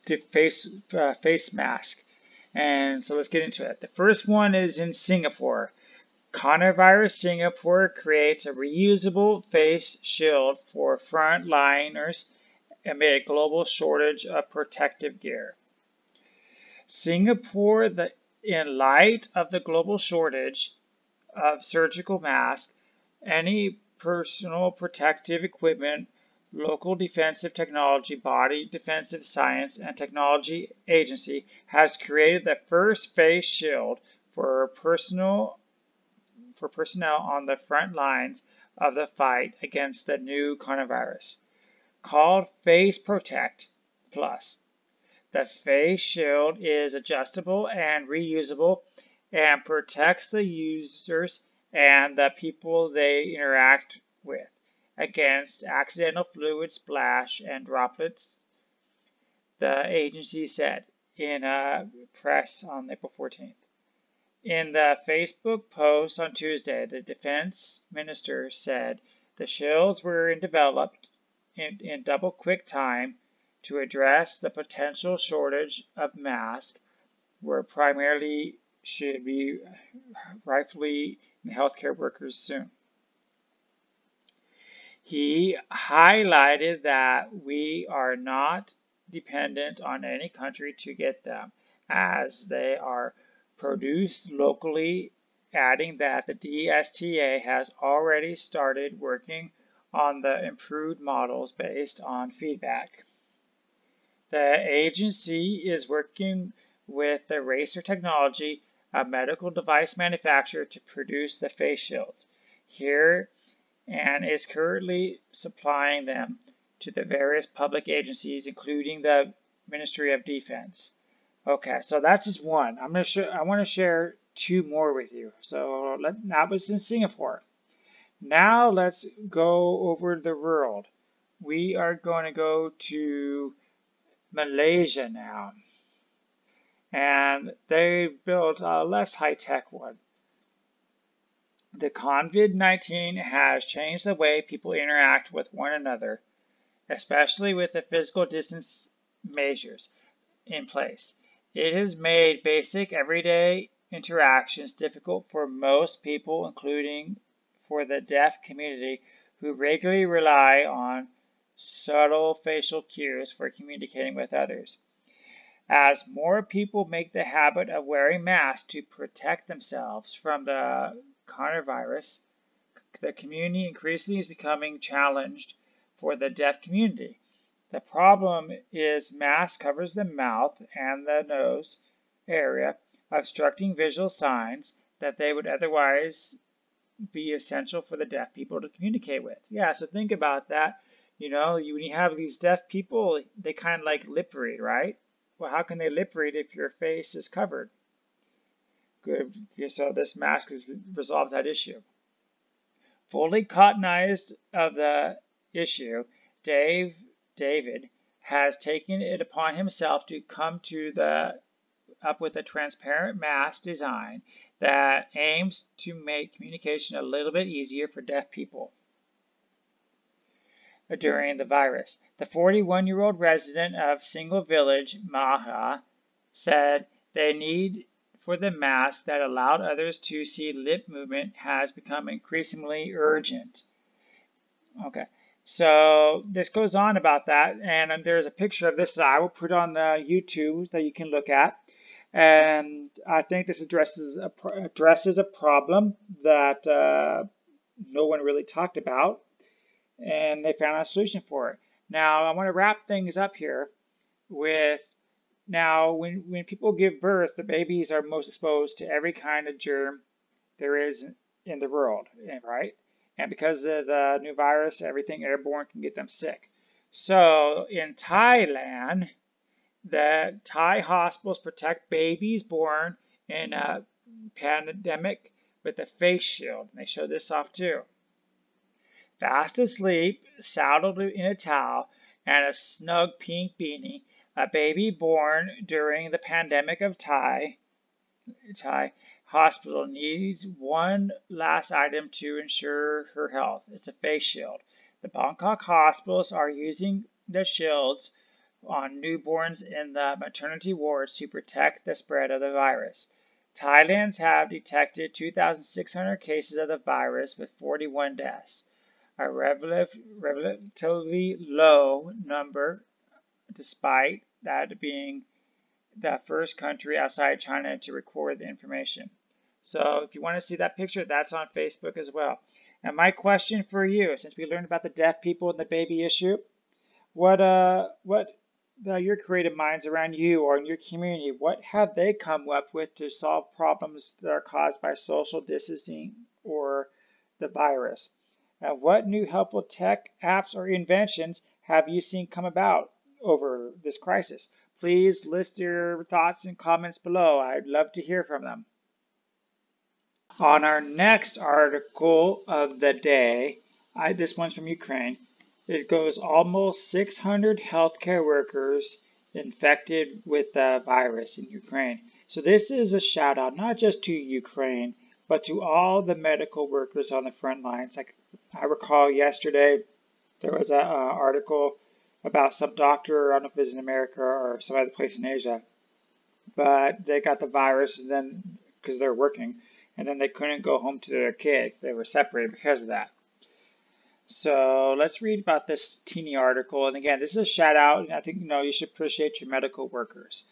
the face mask. And so let's get into it. The first one is in Singapore. Coronavirus Singapore creates a reusable face shield for frontliners amid a global shortage of protective gear. Singapore, in light of the global shortage of surgical masks, any personal protective equipment, local defensive technology body, Defensive Science and Technology Agency has created the first face shield for personnel on the front lines of the fight against the new coronavirus. Called Face Protect Plus, the face shield is adjustable and reusable and protects the users and the people they interact with against accidental fluid splash and droplets, the agency said in a press on April 14th. In the Facebook post on Tuesday, the defense minister said the shields were developed in double quick time to address the potential shortage of masks, where primarily should be rightfully and healthcare workers soon. He highlighted that we are not dependent on any country to get them, as they are produced locally, adding that the DSTA has already started working on the improved models based on feedback. The agency is working with the Racer Technology, a medical device manufacturer, to produce the face shields here and is currently supplying them to the various public agencies, including the Ministry of Defense. Okay, so that's just one. I want to share two more with you. So that was in Singapore. Now let's go over the world. We are going to go to Malaysia now. And they built a less high-tech one. The COVID-19 has changed the way people interact with one another, especially with the physical distance measures in place. It has made basic everyday interactions difficult for most people, including for the deaf community, who regularly rely on subtle facial cues for communicating with others. As more people make the habit of wearing masks to protect themselves from the coronavirus, the community increasingly is becoming challenged for the deaf community. The problem is mask covers the mouth and the nose area, obstructing visual signs that they would otherwise be essential for the deaf people to communicate with. Yeah, so think about that. You know, when you have these deaf people, they kind of like lip read, right? Well, how can they lip read if your face is covered? Good. So this mask resolves that issue. Fully cognized of the issue, David has taken it upon himself to come up with a transparent mask design that aims to make communication a little bit easier for deaf people during the virus. The 41-year-old resident of Single Village, Maha, said they need for the mask that allowed others to see lip movement has become increasingly urgent. Okay, so this goes on about that, and there's a picture of this that I will put on the YouTube that you can look at. And I think this addresses a problem that no one really talked about, and they found a solution for it. Now, I want to wrap things up here with, now, when people give birth, the babies are most exposed to every kind of germ there is in the world, right? And because of the new virus, everything airborne can get them sick. So in Thailand, the Thai hospitals protect babies born in a pandemic with a face shield. And they show this off too. Fast asleep, saddled in a towel, and a snug pink beanie, a baby born during the pandemic of Thai hospital needs one last item to ensure her health. It's a face shield. The Bangkok hospitals are using the shields on newborns in the maternity wards to protect the spread of the virus. Thailand's have detected 2,600 cases of the virus with 41 deaths, a relatively low number despite that being the first country outside China to record the information. So if you want to see that picture, that's on Facebook as well. And my question for you, since we learned about the deaf people and the baby issue, what your creative minds around you or in your community, what have they come up with to solve problems that are caused by social distancing or the virus? And what new helpful tech apps or inventions have you seen come about over this crisis? Please list your thoughts and comments below. I'd love to hear from them. On our next article of the day, this one's from Ukraine. It goes almost 600 healthcare workers infected with the virus in Ukraine. So this is a shout out not just to Ukraine, but to all the medical workers on the front lines. Like I recall yesterday, there was an article about some doctor, I don't know if it was in America or some other place in Asia, but they got the virus and then because they're working, and then they couldn't go home to their kid. They were separated because of that. So let's read about this teeny article. And again, this is a shout out, and I think you should appreciate your medical workers.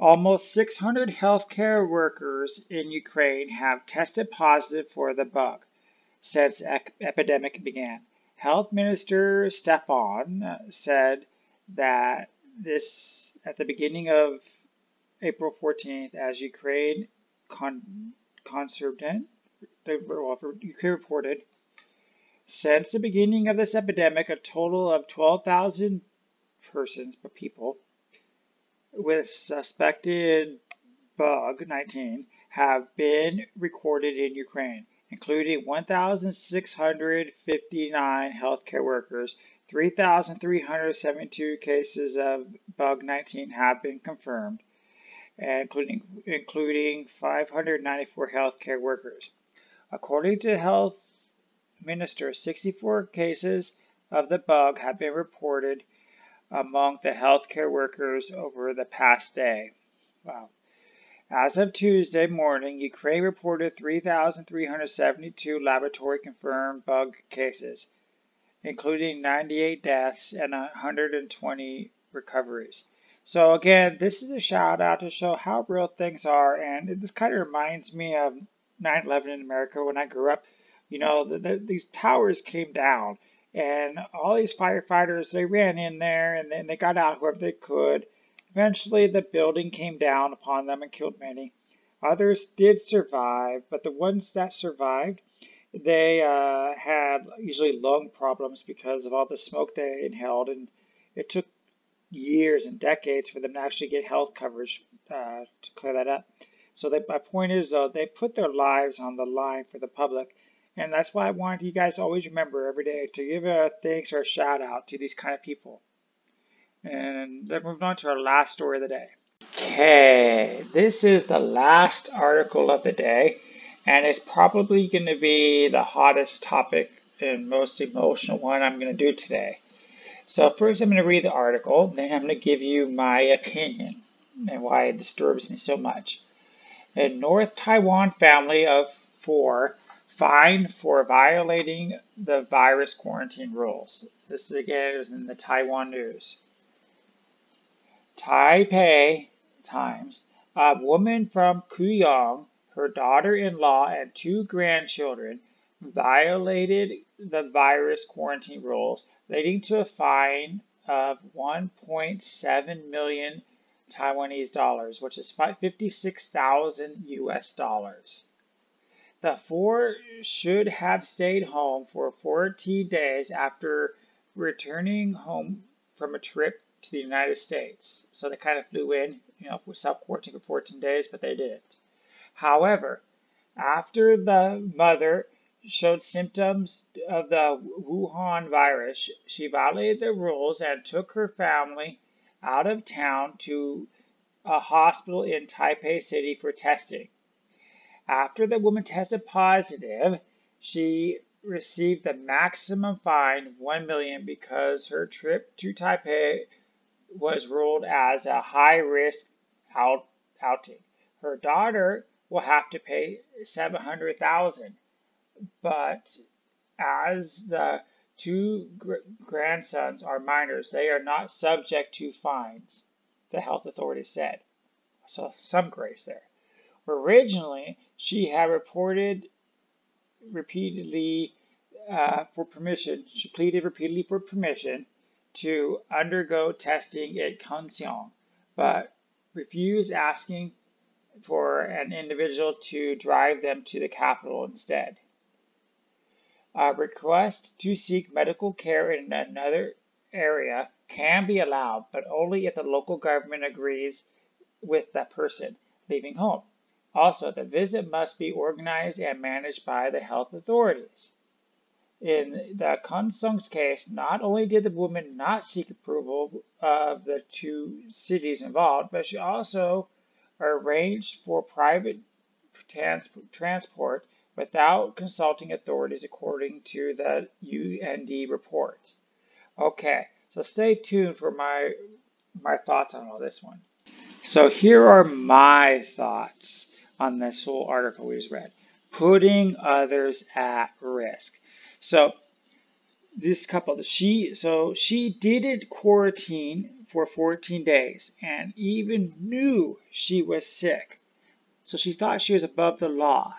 Almost 600 healthcare workers in Ukraine have tested positive for the bug since epidemic began. Health Minister Stefan said that this at the beginning of April 14th, as Ukraine reported, since the beginning of this epidemic, a total of 12,000 people with suspected bug 19 have been recorded in Ukraine, including 1,659 healthcare workers. 3,372 cases of Bug-19 have been confirmed, including 594 healthcare workers. According to Health Minister, 64 cases of the bug have been reported among the healthcare workers over the past day. Wow. As of Tuesday morning, Ukraine reported 3,372 laboratory-confirmed bug cases, including 98 deaths and 120 recoveries. So again, this is a shout-out to show how real things are, and this kind of reminds me of 9/11 in America when I grew up. These towers came down, and all these firefighters, they ran in there, and then they got out whoever they could. Eventually, the building came down upon them and killed many. Others did survive, but the ones that survived, they had usually lung problems because of all the smoke they inhaled, and it took years and decades for them to actually get health coverage to clear that up. So my point is, though, they put their lives on the line for the public. And that's why I wanted you guys to always remember every day to give a thanks or a shout out to these kind of people. And then moving on to our last story of the day. Okay, this is the last article of the day. And it's probably going to be the hottest topic and most emotional one I'm going to do today. So first I'm going to read the article. Then I'm going to give you my opinion and why it disturbs me so much. A North Taiwan family of 4 fined for violating the virus quarantine rules. This again is in the Taiwan news. Taipei Times. A woman from Kuyong, her daughter-in-law and 2 grandchildren violated the virus quarantine rules, leading to a fine of 1.7 million Taiwanese dollars, which is $56,000 US. The 4 should have stayed home for 14 days after returning home from a trip to the United States. So they kind of flew in, for self-quarantine for 14 days, but they didn't. However, after the mother showed symptoms of the Wuhan virus, she violated the rules and took her family out of town to a hospital in Taipei City for testing. After the woman tested positive, she received the maximum fine of $1 million because her trip to Taipei was ruled as a high-risk outing. Her daughter will have to pay $700,000, but as the 2 grandsons are minors, they are not subject to fines, the health authorities said. So some grace there. Originally, she had pleaded repeatedly for permission to undergo testing at Kaohsiung, but refused, asking for an individual to drive them to the capital instead. A request to seek medical care in another area can be allowed, but only if the local government agrees with that person leaving home. Also, the visit must be organized and managed by the health authorities. In the Kaohsiung's case, not only did the woman not seek approval of the 2 cities involved, but she also arranged for private transport without consulting authorities, according to the UND report. Okay, so stay tuned for my thoughts on all this one. So here are my thoughts on this whole article we just read. Putting others at risk. So this couple, she didn't quarantine for 14 days and even knew she was sick. So she thought she was above the law.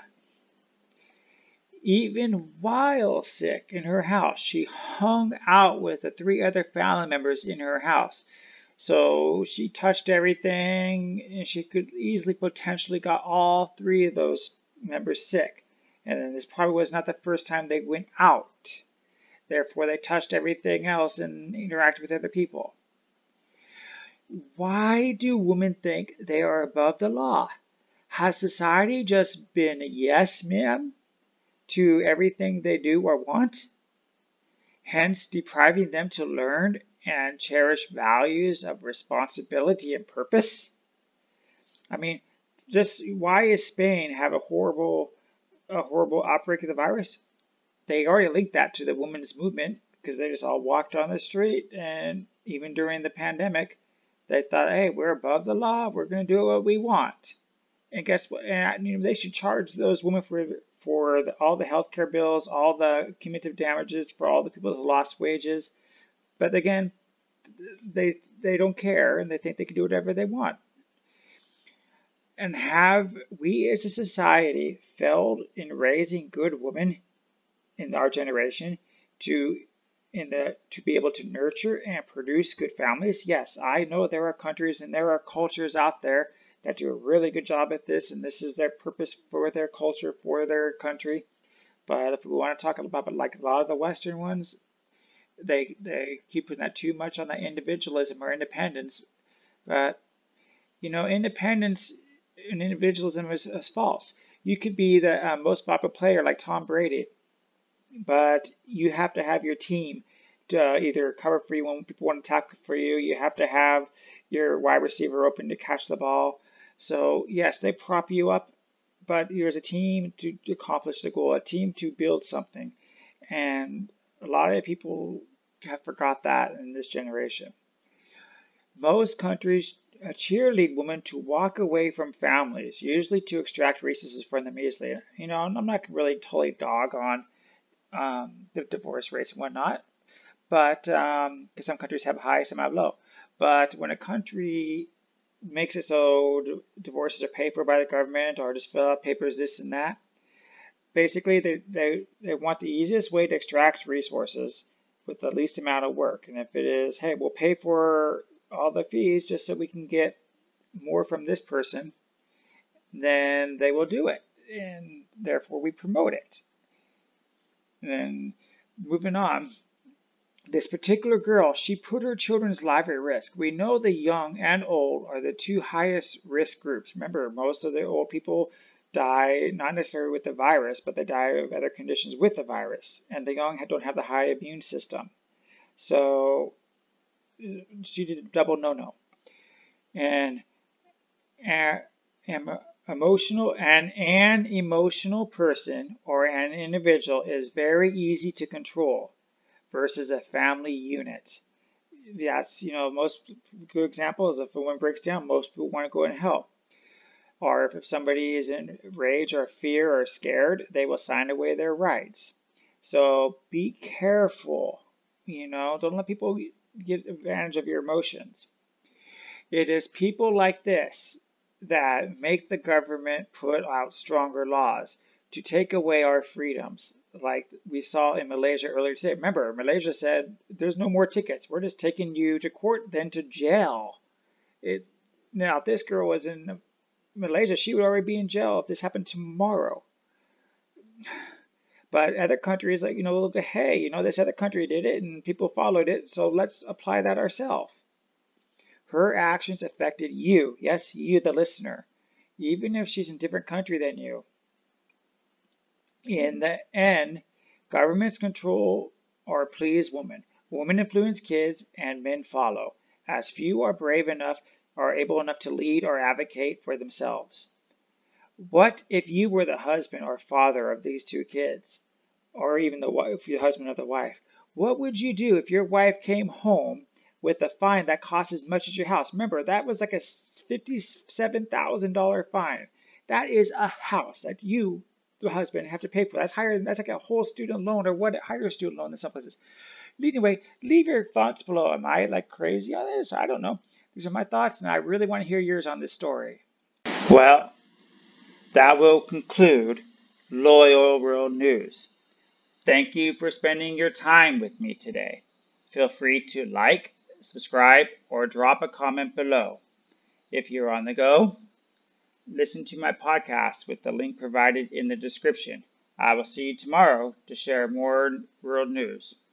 Even while sick in her house, she hung out with the 3 other family members in her house. So she touched everything, and she could easily potentially got all 3 of those members sick. And then this probably was not the first time they went out. Therefore, they touched everything else and interacted with other people. Why do women think they are above the law? Has society just been a yes, ma'am, to everything they do or want, hence depriving them to learn and cherish values of responsibility and purpose? I mean, just why is Spain have a horrible outbreak of the virus? They already linked that to the women's movement because they just all walked on the street, and even during the pandemic, they thought, hey, we're above the law, we're going to do what we want. And guess what? They should charge those women for all the healthcare bills, all the cumulative damages for all the people who lost wages. But again, they don't care, and they think they can do whatever they want. And have we as a society failed in raising good women in our generation to be able to nurture and produce good families? Yes, I know there are countries and there are cultures out there that do a really good job at this, and this is their purpose for their culture, for their country. But if we want to talk about, like a lot of the Western ones, they keep putting that too much on that individualism or independence, but you know, independence and individualism is false. You could be the most popular player like Tom Brady, but you have to have your team to either cover for you when people want to tackle for you. You have to have your wide receiver open to catch the ball. So yes, they prop you up, but there's a team to accomplish the goal, a team to build something. And a lot of people have forgot that in this generation. Most countries cheerlead women to walk away from families, usually to extract resources from them easily. You know, I'm not really totally dog on the divorce rates and whatnot, but because some countries have high, some have low. But when a country makes it so divorces are paid for by the government or just fill out papers, this and that, basically they want the easiest way to extract resources with the least amount of work. And if it is, hey, we'll pay for all the fees just so we can get more from this person, then they will do it, and therefore we promote it. And moving on, this particular girl, she put her children's lives at risk. We know the young and old are the two highest risk groups. Remember, most of the old people die not necessarily with the virus, but they die of other conditions with the virus, and the young don't have the high immune system. So she did a double no-no. An emotional person or an individual is very easy to control versus a family unit. That's, you know, most good examples. If a woman breaks down, most people want to go and help. Or if somebody is in rage or fear or scared, they will sign away their rights. So be careful, you know, don't let people get advantage of your emotions. It is people like this that make the government put out stronger laws to take away our freedoms, like we saw in Malaysia earlier today. Remember, Malaysia said, there's no more tickets. We're just taking you to court, then to jail. Now, if this girl was in Malaysia, she would already be in jail if this happened tomorrow. But other countries, like, you know, look, hey, you know, this other country did it and people followed it, so let's apply that ourselves. Her actions affected you. Yes, you, the listener, even if she's in a different country than you. In the end, governments control or please women. Women influence kids and men follow, as few are brave enough or able enough to lead or advocate for themselves. What if you were the husband or father of these two kids, or even the wife, the husband of the wife? What would you do if your wife came home with a fine that cost as much as your house? Remember, that was like a $57,000 fine. That is a house that you, the husband, have to pay for. That's higher than, that's like a whole student loan or what, higher student loan in some places. Anyway, leave your thoughts below. Am I like crazy on this? I don't know. These are my thoughts, and I really want to hear yours on this story. Well, that will conclude Loyal World News. Thank you for spending your time with me today. Feel free to like, subscribe, or drop a comment below. If you're on the go, listen to my podcast with the link provided in the description. I will see you tomorrow to share more world news.